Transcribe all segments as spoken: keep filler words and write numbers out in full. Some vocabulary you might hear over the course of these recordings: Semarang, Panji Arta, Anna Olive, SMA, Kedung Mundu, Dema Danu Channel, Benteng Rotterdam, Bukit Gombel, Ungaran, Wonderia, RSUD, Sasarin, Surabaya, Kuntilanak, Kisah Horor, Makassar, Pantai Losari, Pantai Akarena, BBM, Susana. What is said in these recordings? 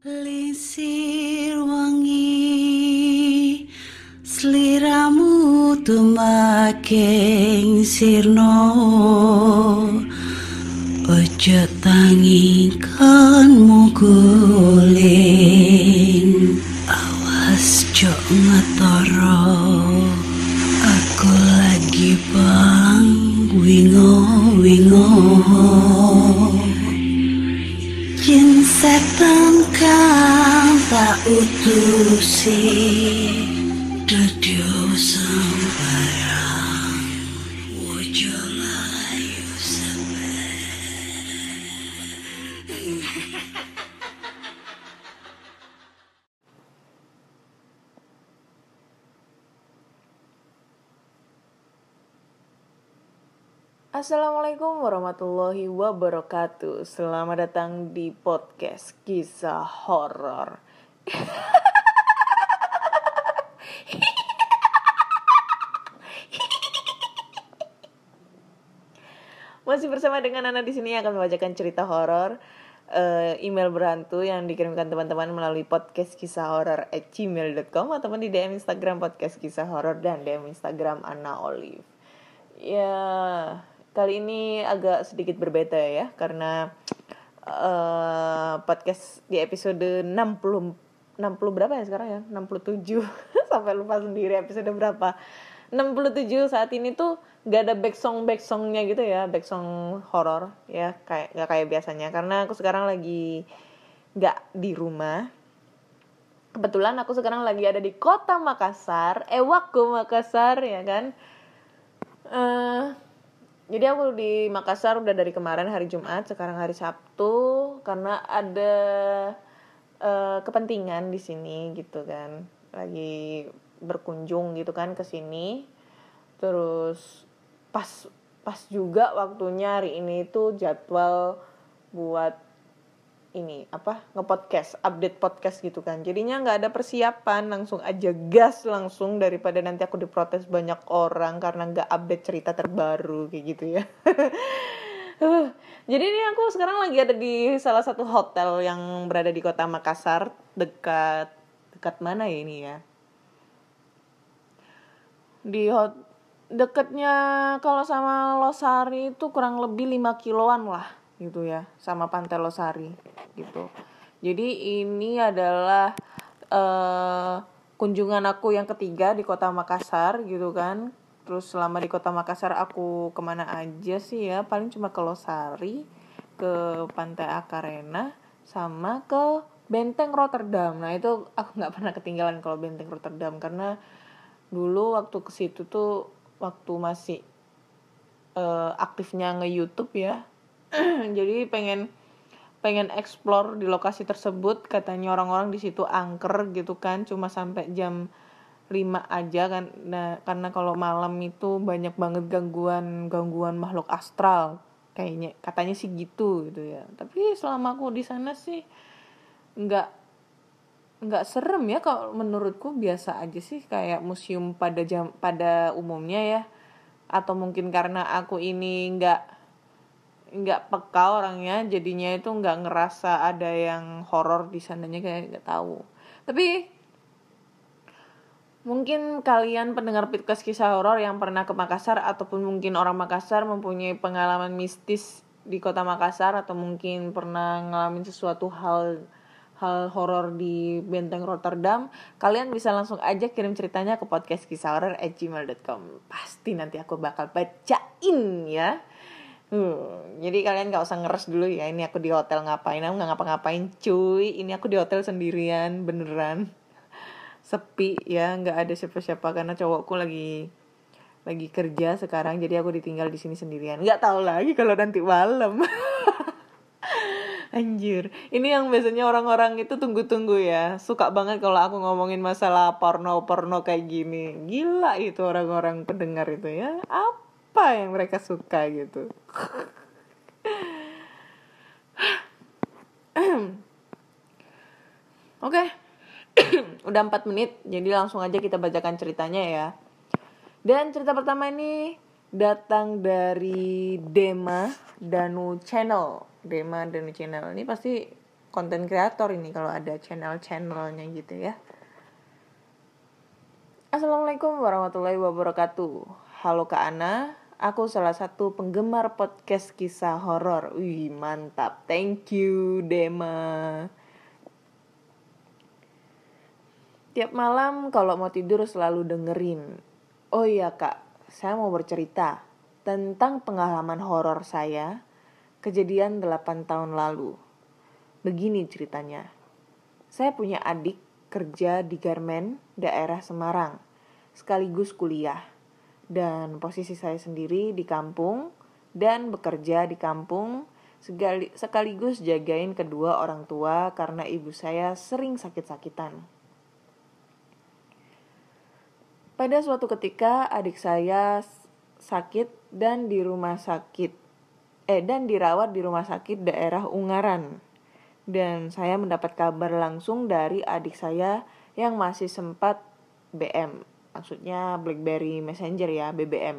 Lisir wangi sliramu tumakeng sirno, ojo tangikanmu guling, awas jo ngetoro, aku lagi bang wingo-wingo. Jin setan kang tak utusi, dedio sembarang, wojo layu seberang. Assalamualaikum warahmatullahi wabarakatuh. Selamat datang di podcast Kisah Horor. Masih bersama dengan Anna di sini yang akan membacakan cerita horor, email berhantu yang dikirimkan teman-teman melalui podcast Kisah Horor at gmail dot com atau di D M Instagram podcast Kisah Horor dan D M Instagram Anna Olive. Ya, kali ini agak sedikit berbeda ya, karena uh, podcast di episode enam puluh berapa ya sekarang ya? enam puluh tujuh sampai lupa sendiri episode berapa. enam puluh tujuh saat ini tuh gak ada back song back songnya gitu ya, back song horor ya, kayak gak kayak biasanya karena aku sekarang lagi gak di rumah. Kebetulan aku sekarang lagi ada di kota Makassar, ewaku Makassar ya kan. Uh, Jadi aku di Makassar udah dari kemarin hari Jumat, sekarang hari Sabtu karena ada uh, kepentingan di sini gitu kan. Lagi berkunjung gitu kan ke sini. Terus pas pas juga waktunya hari ini itu jadwal buat ini apa? Nge-podcast, update podcast gitu kan. Jadinya enggak ada persiapan, langsung aja gas langsung daripada nanti aku diprotes banyak orang karena enggak update cerita terbaru kayak gitu ya. Jadi ini aku sekarang lagi ada di salah satu hotel yang berada di kota Makassar, dekat dekat mana ya ini ya? Di hot, dekatnya kalau sama Losari itu kurang lebih lima kiloan lah gitu ya, sama Pantai Losari gitu. Jadi ini adalah uh, kunjungan aku yang ketiga di kota Makassar gitu kan. Terus selama di kota Makassar aku kemana aja sih ya, paling cuma ke Losari, ke Pantai Akarena, sama ke Benteng Rotterdam. Nah itu aku gak pernah ketinggalan kalau Benteng Rotterdam, karena dulu waktu ke situ tuh waktu masih uh, aktifnya nge-YouTube ya. Jadi pengen pengen explore di lokasi tersebut, katanya orang-orang di situ angker gitu kan, cuma sampai jam lima aja kan. Nah, karena kalau malam itu banyak banget gangguan-gangguan makhluk astral. Kayaknya katanya sih gitu gitu ya. Tapi selama aku di sana sih enggak enggak serem ya, kalau menurutku biasa aja sih, kayak museum pada jam pada umumnya ya. Atau mungkin karena aku ini enggak nggak peka orangnya, jadinya itu nggak ngerasa ada yang horor di sananya, kayak nggak tahu. Tapi mungkin kalian pendengar podcast Kisah Horor yang pernah ke Makassar ataupun mungkin orang Makassar mempunyai pengalaman mistis di kota Makassar, atau mungkin pernah ngalamin sesuatu hal hal horor di Benteng Rotterdam, kalian bisa langsung aja kirim ceritanya ke podcast kisah horor at gmail dot com. Pasti nanti aku bakal bacain ya. Hmm, jadi kalian gak usah ngeres dulu ya, ini aku di hotel ngapain, aku gak ngapa-ngapain cuy, ini aku di hotel sendirian, beneran sepi ya, gak ada siapa-siapa karena cowokku lagi lagi kerja sekarang, jadi aku ditinggal di sini sendirian, gak tahu lagi kalau nanti malam. Anjir, ini yang biasanya orang-orang itu tunggu-tunggu ya, suka banget kalau aku ngomongin masalah porno-porno kayak gini, gila itu orang-orang pendengar itu ya, apa apa yang mereka suka gitu. Oke, udah empat menit, jadi langsung aja kita bacakan ceritanya ya. Dan cerita pertama ini datang dari Dema Danu Channel. Dema Danu Channel ini pasti konten kreator ini kalau ada channel-channelnya gitu ya. Assalamualaikum warahmatullahi wabarakatuh. Halo Kak Ana, aku salah satu penggemar podcast kisah horor. Wih, mantap. Thank you, Dema. Tiap malam kalau mau tidur selalu dengerin. Oh iya Kak, saya mau bercerita tentang pengalaman horor saya, kejadian delapan tahun lalu. Begini ceritanya. Saya punya adik kerja di garmen daerah Semarang, sekaligus kuliah. Dan posisi saya sendiri di kampung dan bekerja di kampung, sekaligus jagain kedua orang tua karena ibu saya sering sakit-sakitan. Pada suatu ketika adik saya sakit dan di rumah sakit, eh dan dirawat di rumah sakit daerah Ungaran. Dan saya mendapat kabar langsung dari adik saya yang masih sempat B M. Maksudnya BlackBerry Messenger ya, B B M.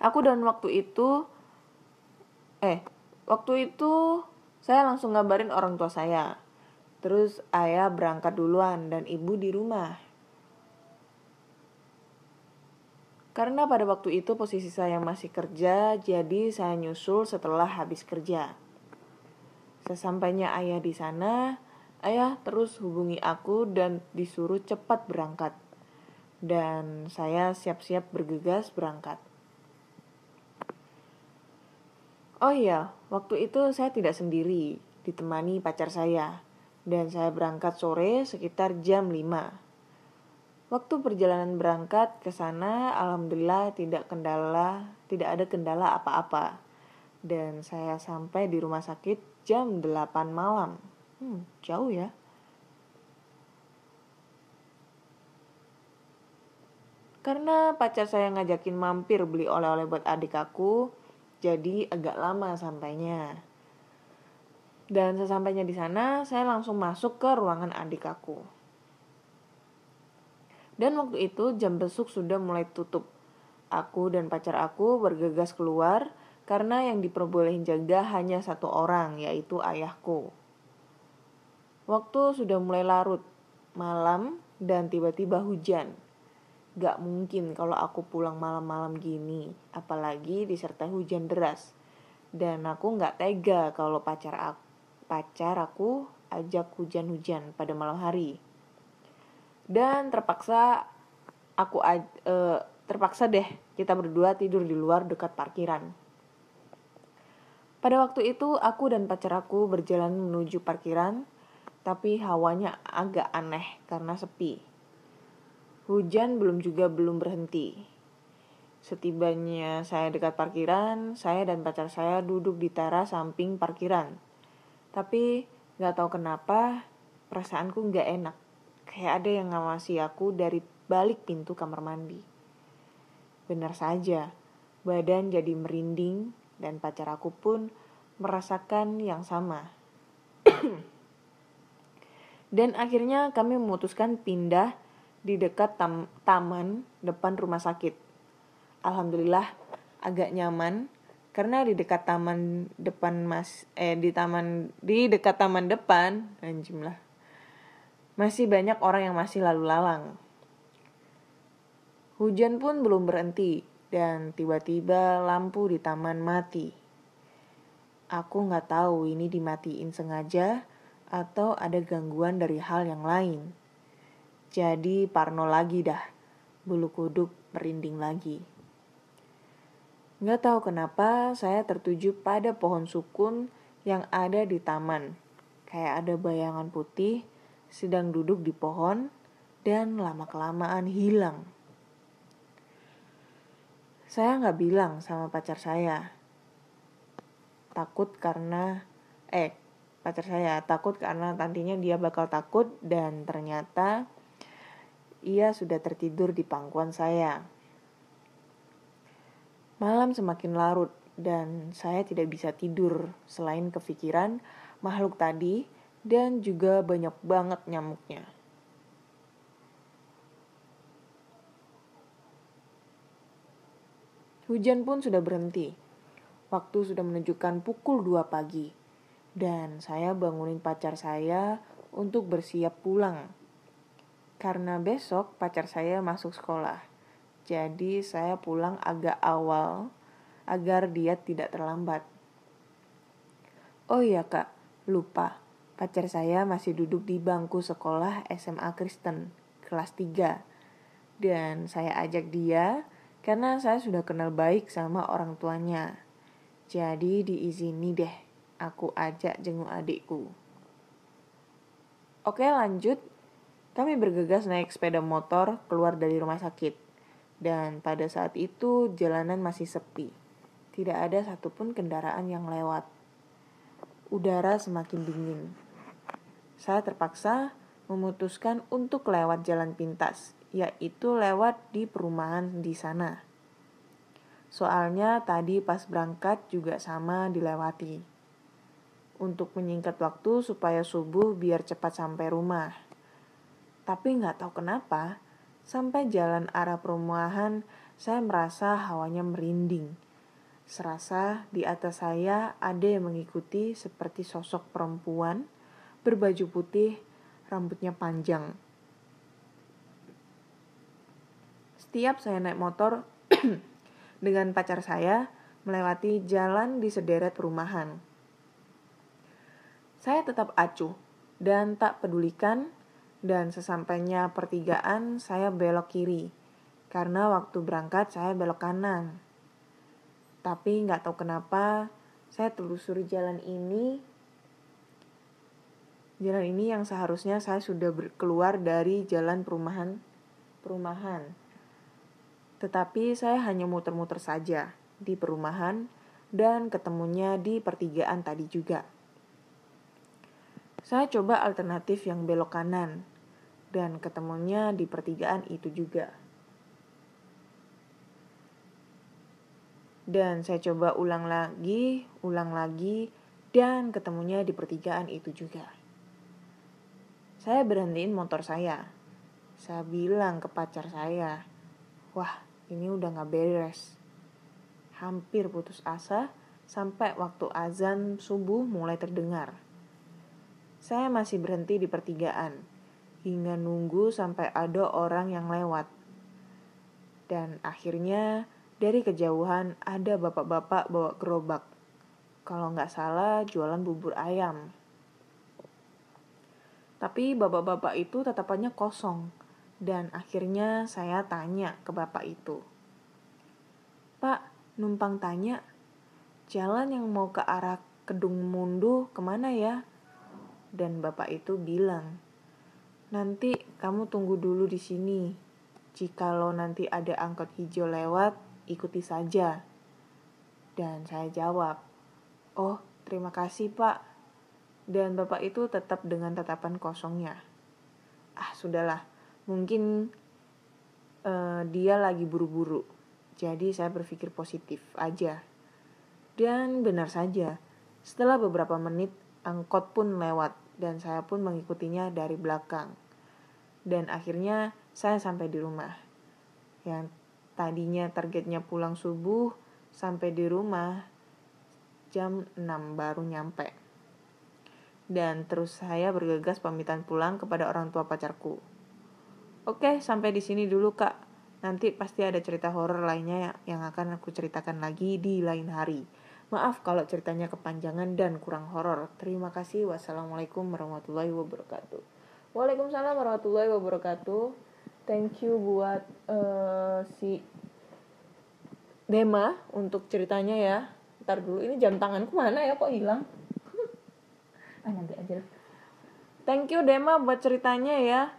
Aku dan waktu itu... Eh, waktu itu saya langsung ngabarin orang tua saya. Terus ayah berangkat duluan dan ibu di rumah. Karena pada waktu itu posisi saya masih kerja, jadi saya nyusul setelah habis kerja. Sesampainya ayah di sana, ayah terus hubungi aku dan disuruh cepat berangkat. Dan saya siap-siap bergegas berangkat. Oh iya, waktu itu saya tidak sendiri, ditemani pacar saya. Dan saya berangkat sore sekitar jam lima. Waktu perjalanan berangkat ke sana, alhamdulillah tidak kendala, tidak ada kendala apa-apa. Dan saya sampai di rumah sakit jam delapan malam. Hmm, jauh ya. Karena pacar saya ngajakin mampir beli oleh-oleh buat adik aku, jadi agak lama sampainya. Dan sesampainya di sana, saya langsung masuk ke ruangan adik aku. Dan waktu itu jam besuk sudah mulai tutup. Aku dan pacar aku bergegas keluar karena yang diperbolehin jaga hanya satu orang, yaitu ayahku. Waktu sudah mulai larut, malam dan tiba-tiba hujan. Gak mungkin kalau aku pulang malam-malam gini, apalagi disertai hujan deras. Dan aku gak tega kalau pacar aku, pacar aku ajak hujan-hujan pada malam hari. Dan terpaksa aku eh, terpaksa deh kita berdua tidur di luar dekat parkiran. Pada waktu itu aku dan pacar aku berjalan menuju parkiran, tapi hawanya agak aneh karena sepi. Hujan belum juga belum berhenti. Setibanya saya dekat parkiran, saya dan pacar saya duduk di teras samping parkiran. Tapi nggak tahu kenapa perasaanku nggak enak. Kayak ada yang ngawasi aku dari balik pintu kamar mandi. Benar saja, badan jadi merinding dan pacar aku pun merasakan yang sama. Dan akhirnya kami memutuskan pindah di dekat tam- taman depan rumah sakit. Alhamdulillah agak nyaman karena di dekat taman depan mas eh di taman di dekat taman depan anjim lah. Masih banyak orang yang masih lalu lalang. Hujan pun belum berhenti dan tiba-tiba lampu di taman mati. Aku nggak tahu ini dimatiin sengaja atau ada gangguan dari hal yang lain. Jadi parno lagi dah, bulu kuduk merinding lagi. Nggak tahu kenapa saya tertuju pada pohon sukun yang ada di taman. Kayak ada bayangan putih sedang duduk di pohon dan lama-kelamaan hilang. Saya gak bilang sama pacar saya. Takut karena, eh pacar saya takut karena nantinya dia bakal takut dan ternyata ia sudah tertidur di pangkuan saya. Malam semakin larut dan saya tidak bisa tidur selain kepikiran makhluk tadi. Dan juga banyak banget nyamuknya. Hujan pun sudah berhenti. Waktu sudah menunjukkan pukul dua pagi. Dan saya bangunin pacar saya untuk bersiap pulang. Karena besok pacar saya masuk sekolah. Jadi saya pulang agak awal agar dia tidak terlambat. Oh iya kak, lupa. Pacar saya masih duduk di bangku sekolah S M A Kristen, kelas tiga. Dan saya ajak dia karena saya sudah kenal baik sama orang tuanya. Jadi diizini deh, aku ajak jenguk adikku. Oke lanjut, kami bergegas naik sepeda motor keluar dari rumah sakit. Dan pada saat itu jalanan masih sepi. Tidak ada satupun kendaraan yang lewat. Udara semakin dingin. Saya terpaksa memutuskan untuk lewat jalan pintas, yaitu lewat di perumahan di sana. Soalnya tadi pas berangkat juga sama dilewati. Untuk menyingkat waktu supaya subuh biar cepat sampai rumah. Tapi nggak tahu kenapa, sampai jalan arah perumahan saya merasa hawanya merinding. Serasa di atas saya ada yang mengikuti seperti sosok perempuan berbaju putih, rambutnya panjang. Setiap saya naik motor dengan pacar saya melewati jalan di sederet perumahan. Saya tetap acuh dan tak pedulikan, dan sesampainya pertigaan saya belok kiri karena waktu berangkat saya belok kanan. Tapi nggak tahu kenapa saya telusuri jalan ini, jalan ini yang seharusnya saya sudah keluar dari jalan perumahan, perumahan. Tetapi saya hanya muter-muter saja di perumahan dan ketemunya di pertigaan tadi juga. Saya coba alternatif yang belok kanan dan ketemunya di pertigaan itu juga. Dan saya coba ulang lagi, ulang lagi, dan ketemunya di pertigaan itu juga. Saya berhentiin motor saya. Saya bilang ke pacar saya, wah ini udah gak beres. Hampir putus asa sampai waktu azan subuh mulai terdengar. Saya masih berhenti di pertigaan, hingga nunggu sampai ada orang yang lewat. Dan akhirnya dari kejauhan ada bapak-bapak bawa gerobak. Kalau nggak salah jualan bubur ayam. Tapi bapak-bapak itu tatapannya kosong. Dan akhirnya saya tanya ke bapak itu. Pak, numpang tanya, jalan yang mau ke arah Kedung Mundu kemana ya? Dan bapak itu bilang, nanti kamu tunggu dulu di sini. Jikalau nanti ada angkot hijau lewat, ikuti saja. Dan saya jawab, oh terima kasih pak. Dan bapak itu tetap dengan tatapan kosongnya. Ah sudahlah, mungkin uh, dia lagi buru-buru. Jadi saya berpikir positif aja. Dan benar saja, setelah beberapa menit angkot pun lewat. Dan saya pun mengikutinya dari belakang. Dan akhirnya saya sampai di rumah. Yang tadinya targetnya pulang subuh, sampai di rumah jam enam baru nyampe. Dan terus saya bergegas pamitan pulang kepada orang tua pacarku. Oke, sampai di sini dulu kak. Nanti pasti ada cerita horor lainnya yang akan aku ceritakan lagi di lain hari. Maaf kalau ceritanya kepanjangan dan kurang horor. Terima kasih. Wassalamualaikum warahmatullahi wabarakatuh. Waalaikumsalam warahmatullahi wabarakatuh. Thank you buat uh, si Dema untuk ceritanya ya. Ntar dulu, ini jam tanganku mana ya kok hilang? Ah nanti aja lah. Thank you Dema buat ceritanya ya.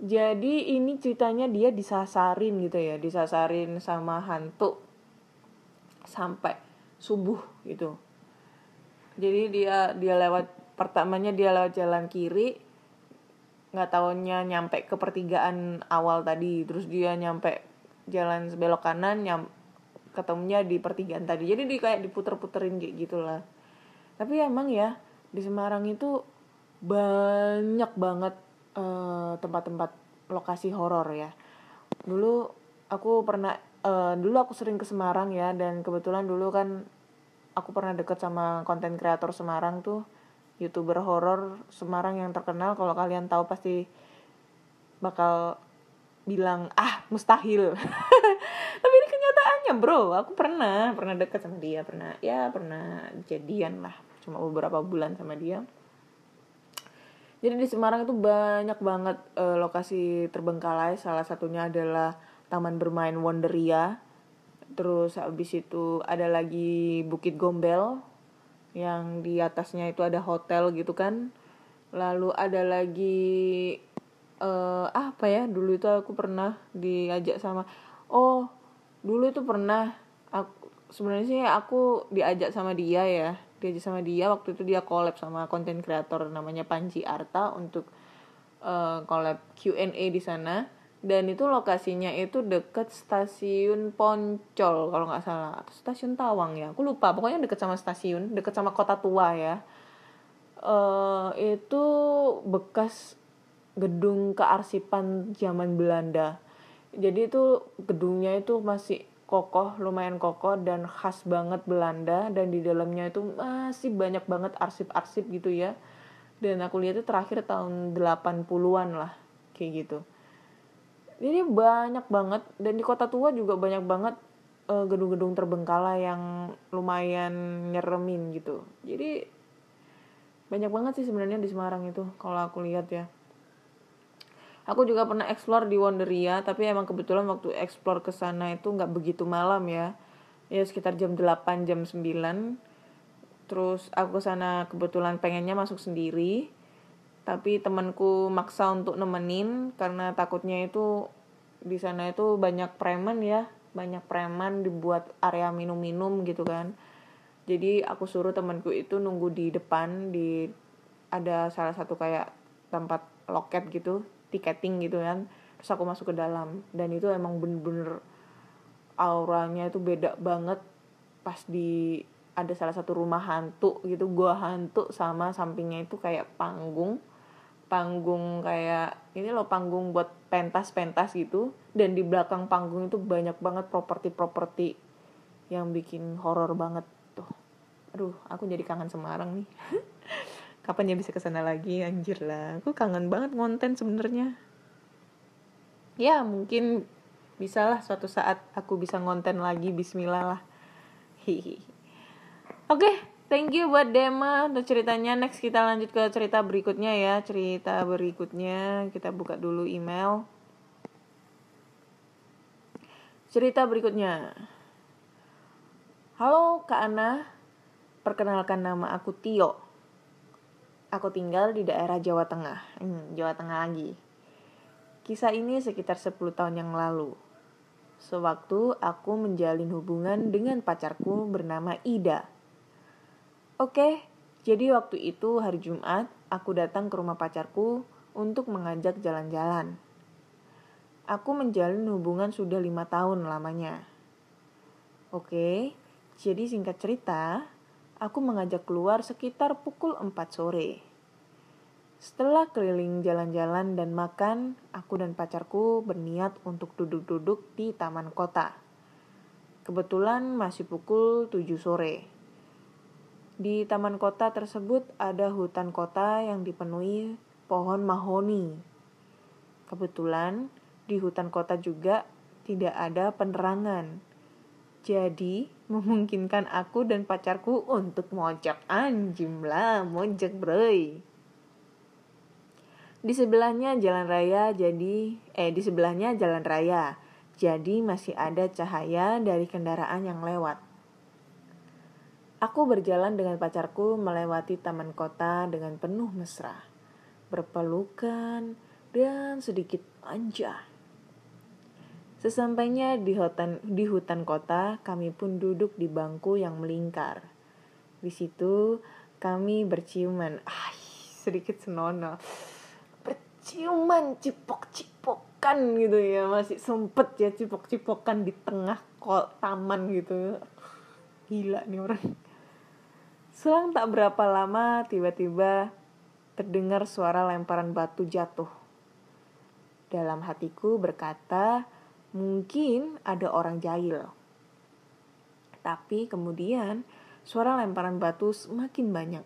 Jadi ini ceritanya dia disasarin gitu ya, disasarin sama hantu sampai subuh gitu. Jadi dia dia lewat, pertamanya dia lewat jalan kiri, nggak taunya nyampe ke pertigaan awal tadi, terus dia nyampe jalan belok kanan, nyam, ketemunya di pertigaan tadi. Jadi dia kayak diputer-puterin kayak gitulah. Tapi emang ya di Semarang itu banyak banget uh, tempat-tempat lokasi horor ya. Dulu aku pernah Uh, dulu aku sering ke Semarang ya, dan kebetulan dulu kan aku pernah deket sama konten kreator Semarang tuh, YouTuber horor Semarang yang terkenal. Kalau kalian tahu pasti bakal bilang, ah mustahil. Tapi ini kenyataannya bro, aku pernah pernah dekat sama dia, pernah ya pernah jadian lah, cuma beberapa bulan sama dia. Jadi di Semarang itu banyak banget e, lokasi terbengkalai. Salah satunya adalah taman bermain Wonderia. Terus habis itu ada lagi Bukit Gombel, yang di atasnya itu ada hotel gitu kan. Lalu ada lagi Uh, apa ya dulu itu aku pernah diajak sama oh dulu itu pernah aku, sebenarnya sih aku diajak sama dia ya diajak sama dia waktu itu dia collab sama konten kreator namanya Panji Arta untuk uh, collab Q and A di sana, dan itu lokasinya itu deket stasiun Poncol kalau nggak salah, atau stasiun Tawang ya, aku lupa, pokoknya deket sama stasiun, deket sama Kota Tua ya. Uh, itu bekas gedung kearsipan zaman Belanda. Jadi itu gedungnya itu masih kokoh, lumayan kokoh dan khas banget Belanda, dan di dalamnya itu masih banyak banget arsip-arsip gitu ya. Dan aku lihat itu terakhir tahun delapan puluhan lah, kayak gitu. Jadi banyak banget, dan di Kota Tua juga banyak banget uh, gedung-gedung terbengkalai yang lumayan nyeremin gitu. Jadi banyak banget sih sebenarnya di Semarang itu kalau aku lihat ya. Aku juga pernah explore di Wonderia, tapi emang kebetulan waktu explore ke sana itu nggak begitu malam ya. Ya sekitar jam delapan, jam sembilan. Terus aku ke sana kebetulan pengennya masuk sendiri. Tapi temanku maksa untuk nemenin karena takutnya itu di sana itu banyak preman ya, banyak preman dibuat area minum-minum gitu kan. Jadi aku suruh temanku itu nunggu di depan, di ada salah satu kayak tempat loket gitu, tiketing gitu kan. Terus aku masuk ke dalam, dan itu emang bener-bener auranya itu beda banget pas di ada salah satu rumah hantu gitu, gua hantu, sama sampingnya itu kayak panggung panggung kayak ini loh, panggung buat pentas-pentas gitu, dan di belakang panggung itu banyak banget properti-properti yang bikin horor banget tuh. Aduh, aku jadi kangen Semarang nih. Kapan ya bisa kesana lagi, anjir lah. Aku kangen banget konten sebenarnya. Ya mungkin bisalah suatu saat aku bisa ngonten lagi, bismillah lah. Hihi. Oke, okay, thank you buat Dema untuk ceritanya. Next kita lanjut ke cerita berikutnya ya. Cerita berikutnya, kita buka dulu email. Cerita berikutnya. Halo Kak Ana, perkenalkan nama aku Tio. Aku tinggal di daerah Jawa Tengah. Hmm, Jawa Tengah lagi. Kisah ini sekitar sepuluh tahun yang lalu. Sewaktu aku menjalin hubungan dengan pacarku bernama Ida. Oke, jadi waktu itu hari Jumat, aku datang ke rumah pacarku untuk mengajak jalan-jalan. Aku menjalin hubungan sudah lima tahun lamanya. Oke, jadi singkat cerita, aku mengajak keluar sekitar pukul empat sore. Setelah keliling jalan-jalan dan makan, aku dan pacarku berniat untuk duduk-duduk di taman kota. Kebetulan masih pukul tujuh sore. Di taman kota tersebut ada hutan kota yang dipenuhi pohon mahoni. Kebetulan di hutan kota juga tidak ada penerangan. Jadi memungkinkan aku dan pacarku untuk mojok. Anjim lah, mojok broy. Di sebelahnya jalan raya jadi eh di sebelahnya jalan raya. Jadi masih ada cahaya dari kendaraan yang lewat. Aku berjalan dengan pacarku melewati taman kota dengan penuh mesra. Berpelukan dan sedikit manja. Sesampainya di hutan, di hutan kota, kami pun duduk di bangku yang melingkar. Di situ kami berciuman. Ay, sedikit senonoh. Berciuman cipok-cipokan gitu ya. Masih sempet ya cipok-cipokan di tengah kol, taman gitu. Gila nih orang. Selang tak berapa lama, tiba-tiba terdengar suara lemparan batu jatuh. Dalam hatiku berkata, mungkin ada orang jahil. Tapi kemudian suara lemparan batu semakin banyak.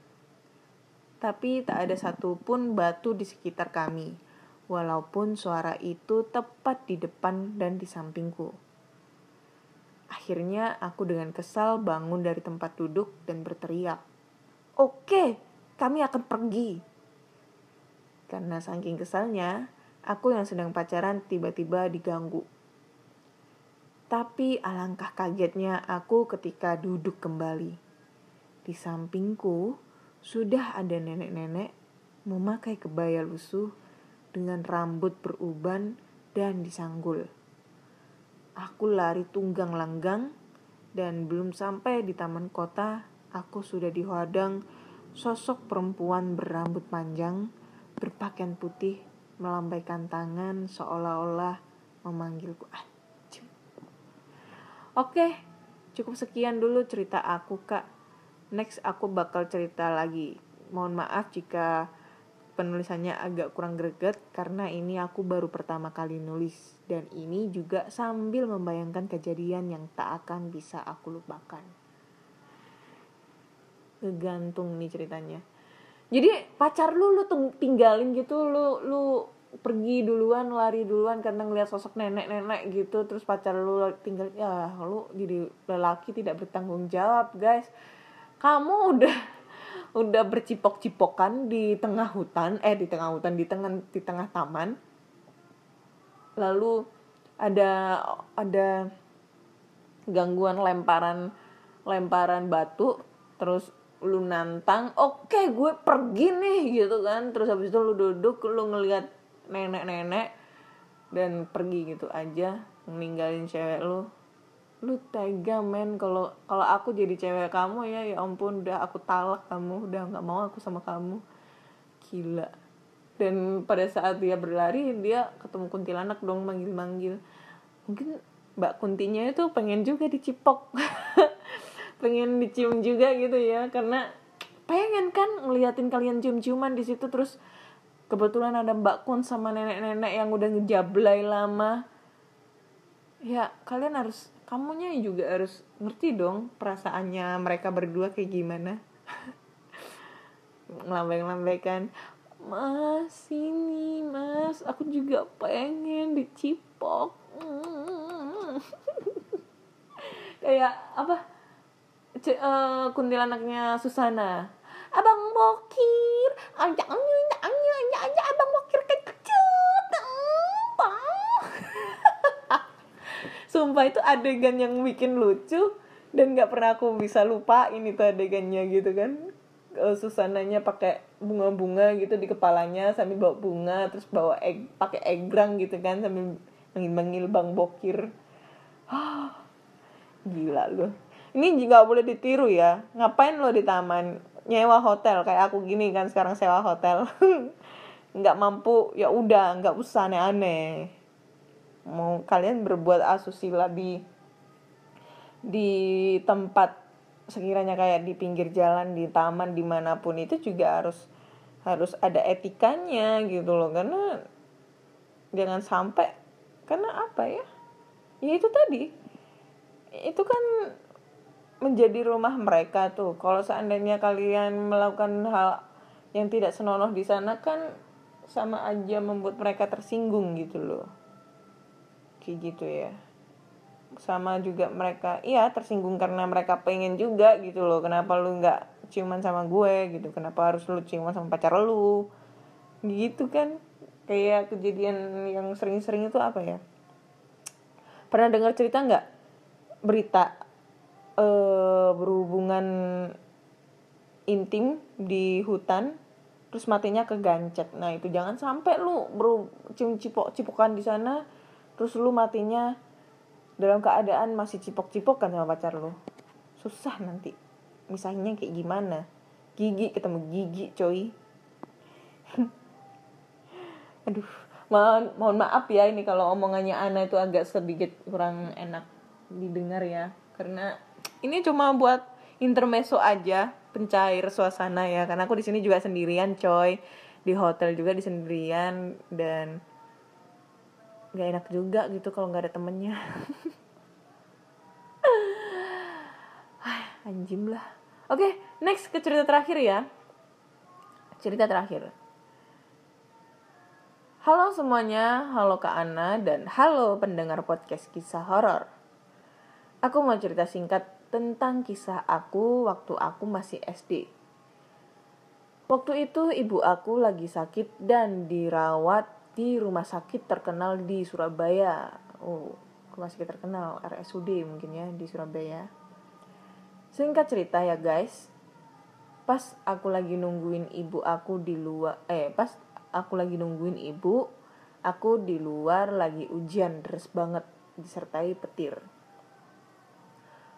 tapi tak ada satupun batu di sekitar kami, walaupun suara itu tepat di depan dan di sampingku. Akhirnya aku dengan kesal bangun dari tempat duduk dan berteriak, "Oke, kami akan pergi." Karena saking kesalnya, aku yang sedang pacaran tiba-tiba diganggu. Tapi alangkah kagetnya aku ketika duduk kembali. Di sampingku sudah ada nenek-nenek memakai kebaya lusuh dengan rambut beruban dan disanggul. Aku lari tunggang langgang dan belum sampai di taman kota, aku sudah dihadang sosok perempuan berambut panjang, berpakaian putih, melambaikan tangan seolah-olah memanggilku. Ah. Oke, cukup sekian dulu cerita aku, Kak. Next aku bakal cerita lagi. Mohon maaf jika penulisannya agak kurang greget karena ini aku baru pertama kali nulis. Dan ini juga sambil membayangkan kejadian yang tak akan bisa aku lupakan. Kegantung nih ceritanya. Jadi pacar lu, lu tinggalin gitu, lu... lu... pergi duluan, lari duluan karena ngeliat sosok nenek-nenek gitu, terus pacar lu tinggal, ya lu jadi lelaki tidak bertanggung jawab, guys. Kamu udah udah bercipok-cipokan di tengah hutan, eh di tengah hutan, di tengah di tengah taman. Lalu ada ada gangguan lemparan lemparan batu, terus lu nantang, "Oke, gue pergi nih," gitu kan. Terus habis itu lu duduk, lu ngeliat nenek-nenek dan pergi gitu aja, ninggalin cewek lu. Lu tega, men. Kalau kalau aku jadi cewek kamu, ya ya ampun, udah aku talak kamu, udah nggak mau aku sama kamu. Gila. Dan pada saat dia berlari, dia ketemu kuntilanak dong, manggil-manggil. Mungkin Mbak Kuntinya itu pengen juga dicipok. Pengen dicium juga gitu ya, karena pengen kan ngeliatin kalian cium-ciuman di situ. Terus kebetulan ada Mbak Kun sama nenek-nenek yang udah ngejablay lama. Ya, kalian harus, kamunya juga harus ngerti dong perasaannya mereka berdua kayak gimana. Ngelambek-lambekkan, "Mas, sini Mas, aku juga pengen dicipok." Kayak apa? C- uh, kuntilanaknya Susana. "Abang Bokir, anjak anjak anjak anjak Abang Bokir kecut." Sumpah itu adegan yang bikin lucu dan nggak pernah aku bisa lupa ini tuh adegannya gitu kan. Susananya pakai bunga-bunga gitu di kepalanya sambil bawa bunga, terus bawa egg, pakai egrang gitu kan sambil manggil-manggil Bang Bokir. Gila lu. Ini juga boleh ditiru ya. Ngapain lo di taman? Nyewa hotel kayak aku gini kan, sekarang sewa hotel. Nggak mampu, ya udah, nggak usah aneh-aneh. Mau kalian berbuat asusila di di tempat sekiranya kayak di pinggir jalan, di taman, dimanapun itu juga harus harus ada etikanya gitu loh. Karena jangan sampai, karena apa ya? Ya itu tadi. Itu kan menjadi rumah mereka tuh. Kalau seandainya kalian melakukan hal yang tidak senonoh di sana kan sama aja membuat mereka tersinggung gitu loh. Kayak gitu ya. Sama juga mereka, iya tersinggung karena mereka pengen juga gitu loh. Kenapa lu gak ciuman sama gue gitu? Kenapa harus lu ciuman sama pacar lu? Gitu kan. Kayak kejadian yang sering-sering itu apa ya? Pernah dengar cerita gak? Berita Uh, berhubungan intim di hutan terus matinya kegancet. Nah itu jangan sampai lu bro cium cipok-cipokan di sana terus lu matinya dalam keadaan masih cipok-cipokan sama pacar lu. Susah nanti misalnya kayak gimana, gigi ketemu gigi coy. Aduh, mohon mohon maaf ya ini kalau omongannya Ana itu agak sedikit kurang enak didengar ya, karena ini cuma buat intermezzo aja, pencair suasana ya. Karena aku di sini juga sendirian, coy. Di hotel juga di sendirian dan nggak enak juga gitu kalau nggak ada temennya. Anjim lah. Oke, okay, next ke cerita terakhir ya. cerita terakhir. Halo semuanya, halo Kak Anna dan halo pendengar podcast Kisah Horor. Aku mau cerita singkat tentang kisah aku waktu aku masih S D. Waktu itu ibu aku lagi sakit dan dirawat di rumah sakit terkenal di Surabaya. Oh, rumah sakit terkenal, R S U D mungkin ya di Surabaya. Singkat cerita ya guys, pas aku lagi nungguin ibu aku di luar, eh pas aku lagi nungguin ibu, aku di luar lagi ujian deres banget disertai petir.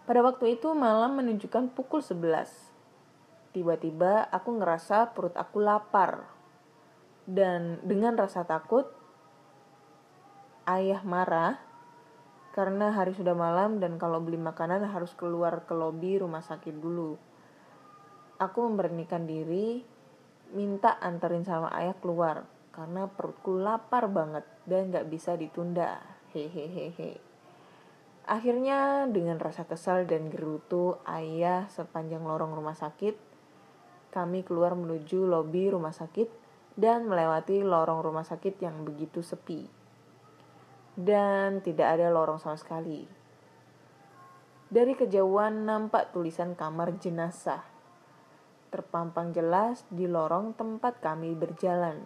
Pada waktu itu malam menunjukkan pukul sebelas. Tiba-tiba aku ngerasa perut aku lapar. Dan dengan rasa takut, ayah marah karena hari sudah malam dan kalau beli makanan harus keluar ke lobi rumah sakit dulu. Aku memberanikan diri, minta anterin sama ayah keluar karena perutku lapar banget dan gak bisa ditunda. Hehehehe. Akhirnya dengan rasa kesal dan gerutu ayah sepanjang lorong rumah sakit, kami keluar menuju lobi rumah sakit dan melewati lorong rumah sakit yang begitu sepi. Dan tidak ada lorong sama sekali. Dari kejauhan nampak tulisan kamar jenazah. Terpampang jelas di lorong tempat kami berjalan.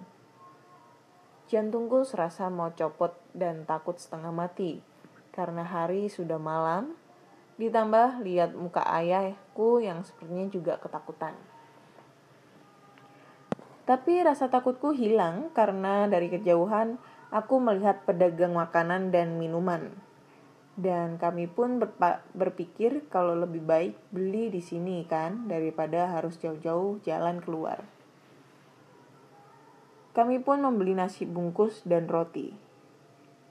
Jantungku serasa mau copot dan takut setengah mati. Karena hari sudah malam, ditambah lihat muka ayahku yang sepertinya juga ketakutan. Tapi rasa takutku hilang karena dari kejauhan aku melihat pedagang makanan dan minuman. Dan kami pun berpa- berpikir kalau lebih baik beli di sini kan daripada harus jauh-jauh jalan keluar. Kami pun membeli nasi bungkus dan roti.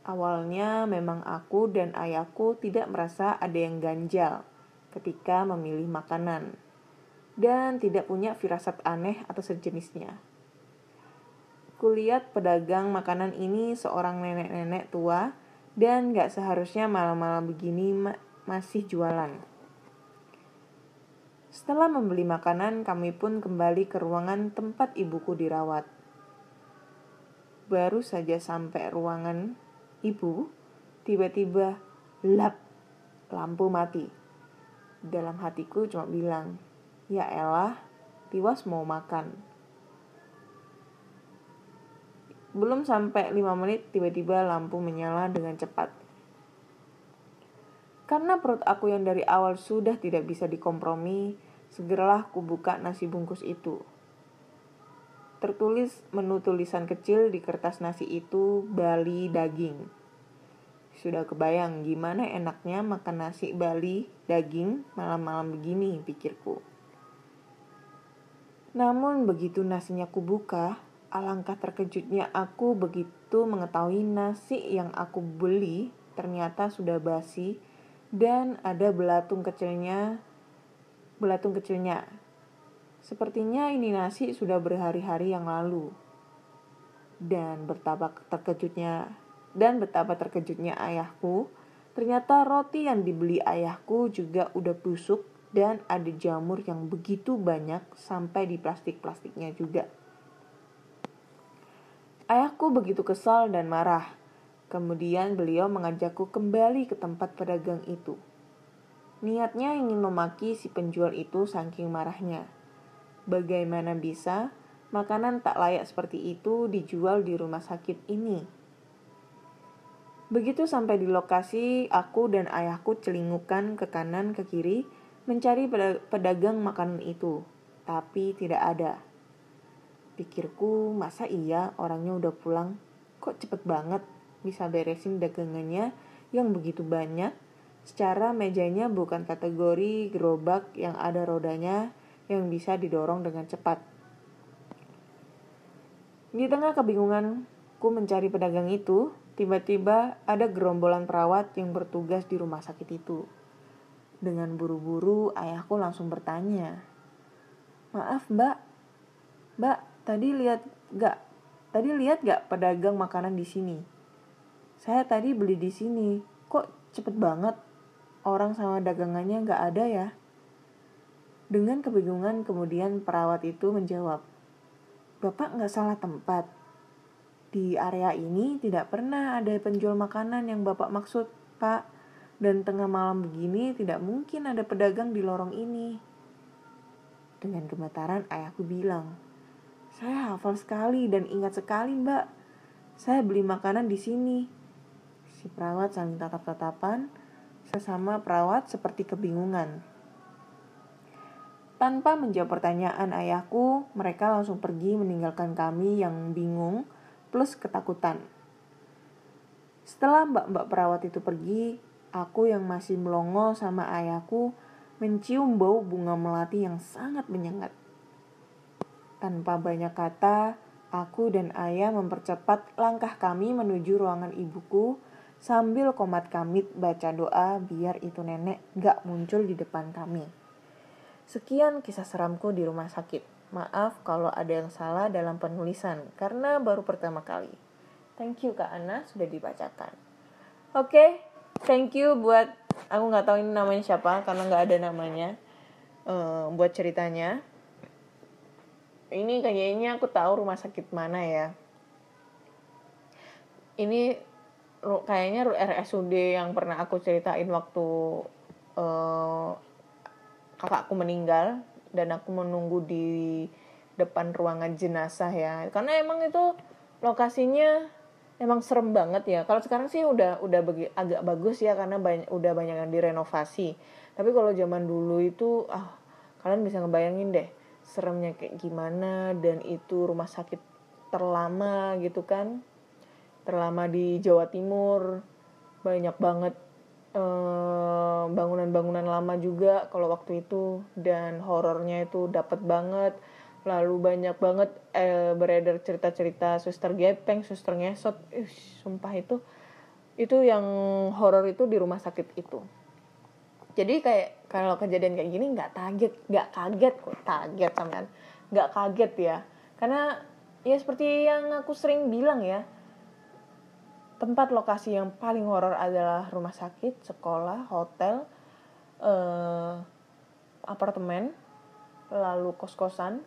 Awalnya memang aku dan ayahku tidak merasa ada yang ganjal ketika memilih makanan dan tidak punya firasat aneh atau sejenisnya. Kulihat pedagang makanan ini seorang nenek-nenek tua dan gak seharusnya malam-malam begini ma- masih jualan. Setelah membeli makanan, kami pun kembali ke ruangan tempat ibuku dirawat. Baru saja sampai ruangan ibu, tiba-tiba lap, lampu mati. Dalam hatiku cuma bilang, ya elah, tiwas mau makan. Belum sampai lima menit, tiba-tiba lampu menyala dengan cepat. Karena perut aku yang dari awal sudah tidak bisa dikompromi, segeralah kubuka nasi bungkus itu. Tertulis menu tulisan kecil di kertas nasi itu Bali daging. Sudah kebayang gimana enaknya makan nasi Bali daging malam-malam begini, pikirku. Namun begitu nasinya kubuka, alangkah terkejutnya aku begitu mengetahui nasi yang aku beli ternyata sudah basi dan ada belatung kecilnya, belatung kecilnya. Sepertinya ini nasi sudah berhari-hari yang lalu. Dan betapa terkejutnya dan betapa terkejutnya ayahku, ternyata roti yang dibeli ayahku juga udah busuk dan ada jamur yang begitu banyak sampai di plastik-plastiknya juga. Ayahku begitu kesal dan marah. Kemudian beliau mengajakku kembali ke tempat pedagang itu. Niatnya ingin memaki si penjual itu saking marahnya. Bagaimana bisa makanan tak layak seperti itu dijual di rumah sakit ini? Begitu sampai di lokasi, aku dan ayahku celingukan ke kanan ke kiri mencari pedagang makanan itu, tapi tidak ada. Pikirku, masa iya orangnya udah pulang? Kok cepet banget bisa beresin dagangannya yang begitu banyak? Secara mejanya bukan kategori gerobak yang ada rodanya yang bisa didorong dengan cepat. Di tengah kebingunganku mencari pedagang itu, tiba-tiba ada gerombolan perawat yang bertugas di rumah sakit itu. Dengan buru-buru, ayahku langsung bertanya, "Maaf, Mbak. Mbak, tadi lihat gak? Tadi lihat gak pedagang makanan di sini? Saya tadi beli di sini. Kok cepet banget? Orang sama dagangannya gak ada ya?" Dengan kebingungan kemudian perawat itu menjawab, Bapak nggak salah tempat. Di area ini tidak pernah ada penjual makanan yang Bapak maksud, Pak. Dan tengah malam begini tidak mungkin ada pedagang di lorong ini. Dengan gemetaran ayahku bilang, saya hafal sekali dan ingat sekali, Mbak. Saya beli makanan di sini. Si perawat saling tatap-tatapan, sesama perawat seperti kebingungan. Tanpa menjawab pertanyaan ayahku, mereka langsung pergi meninggalkan kami yang bingung plus ketakutan. Setelah mbak-mbak perawat itu pergi, aku yang masih melongo sama ayahku mencium bau bunga melati yang sangat menyengat. Tanpa banyak kata, aku dan ayah mempercepat langkah kami menuju ruangan ibuku sambil komat kamit baca doa biar itu nenek gak muncul di depan kami. Sekian kisah seramku di rumah sakit. Maaf kalau ada yang salah dalam penulisan, karena baru pertama kali. Thank you Kak Ana sudah dibacakan. Oke, okay, thank you buat, aku gak tahu ini namanya siapa, karena gak ada namanya, uh, buat ceritanya. Ini kayaknya aku tahu rumah sakit mana ya. Ini kayaknya R S U D yang pernah aku ceritain waktu uh, kakakku meninggal. Dan aku menunggu di depan ruangan jenazah ya. Karena emang itu lokasinya emang serem banget ya. Kalau sekarang sih udah udah bagi, agak bagus ya karena banyak, udah banyak yang direnovasi. Tapi kalau zaman dulu itu ah, kalian bisa ngebayangin deh seremnya kayak gimana, dan itu rumah sakit terlama gitu kan. Terlama di Jawa Timur. Banyak banget Uh, bangunan-bangunan lama juga kalau waktu itu, dan horornya itu dapat banget. Lalu banyak banget uh, beredar cerita-cerita suster gepeng, suster ngesot. Ih, sumpah itu itu yang horor itu di rumah sakit itu. Jadi kayak kalau kejadian kayak gini nggak kaget, nggak kaget kok kaget sampean, nggak kaget ya. Karena ya seperti yang aku sering bilang ya. Tempat lokasi yang paling horor adalah rumah sakit, sekolah, hotel, eh, apartemen, lalu kos-kosan,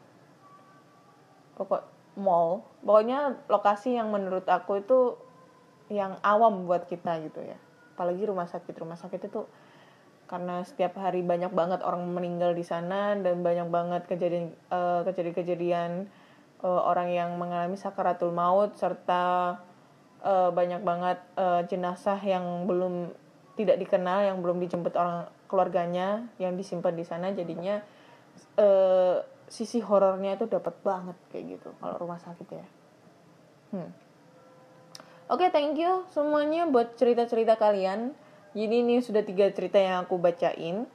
pokok mall. Pokoknya lokasi yang menurut aku itu yang awam buat kita gitu ya. Apalagi rumah sakit. Rumah sakit itu karena setiap hari banyak banget orang meninggal di sana dan banyak banget kejadian, eh, kejadian-kejadian eh, orang yang mengalami sakaratul maut serta Uh, banyak banget uh, jenazah yang belum tidak dikenal, yang belum dijemput orang keluarganya, yang disimpan di sana. Jadinya uh, sisi horornya itu dapat banget kayak gitu kalau rumah sakit ya. Hmm. Oke, okay, thank you semuanya buat cerita-cerita kalian. Jadi ini sudah tiga cerita yang aku bacain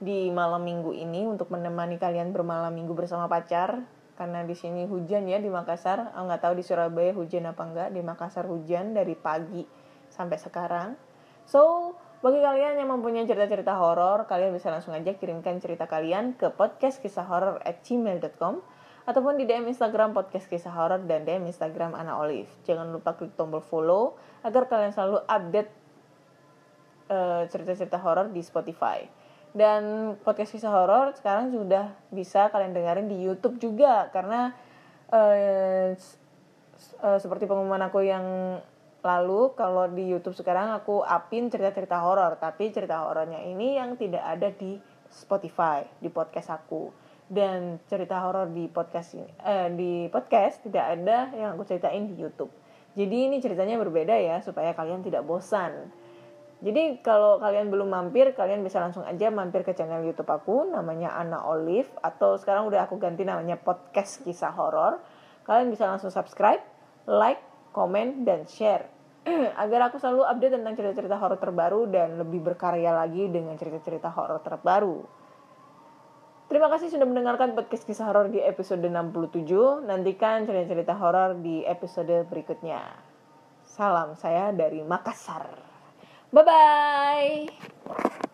di malam minggu ini untuk menemani kalian bermalam minggu bersama pacar. Karena di sini hujan ya di Makassar. Aku nggak tahu di Surabaya hujan apa enggak. Di Makassar hujan dari pagi sampai sekarang. So, bagi kalian yang mempunyai cerita-cerita horor, kalian bisa langsung aja kirimkan cerita kalian ke podcast kisah horor at gmail dot com ataupun di D M Instagram podcast kisah horor dan D M Instagram Anna Olive. Jangan lupa klik tombol follow agar kalian selalu update uh, cerita-cerita horor di Spotify. Dan podcast kisah horor sekarang sudah bisa kalian dengerin di YouTube juga, karena eh, eh, seperti pengumuman aku yang lalu, kalau di YouTube sekarang aku upin cerita-cerita horor, tapi cerita horornya ini yang tidak ada di Spotify di podcast aku, dan cerita horor di podcast ini eh, di podcast tidak ada yang aku ceritain di YouTube. Jadi ini ceritanya berbeda ya supaya kalian tidak bosan. Jadi kalau kalian belum mampir, kalian bisa langsung aja mampir ke channel YouTube aku, namanya Anna Olive, atau sekarang udah aku ganti namanya Podcast Kisah Horor. Kalian bisa langsung subscribe, like, komen, dan share agar aku selalu update tentang cerita-cerita horor terbaru dan lebih berkarya lagi dengan cerita-cerita horor terbaru. Terima kasih sudah mendengarkan Podcast Kisah Horor di episode enam puluh tujuh. Nantikan cerita-cerita horor di episode berikutnya. Salam saya dari Makassar. Bye-bye.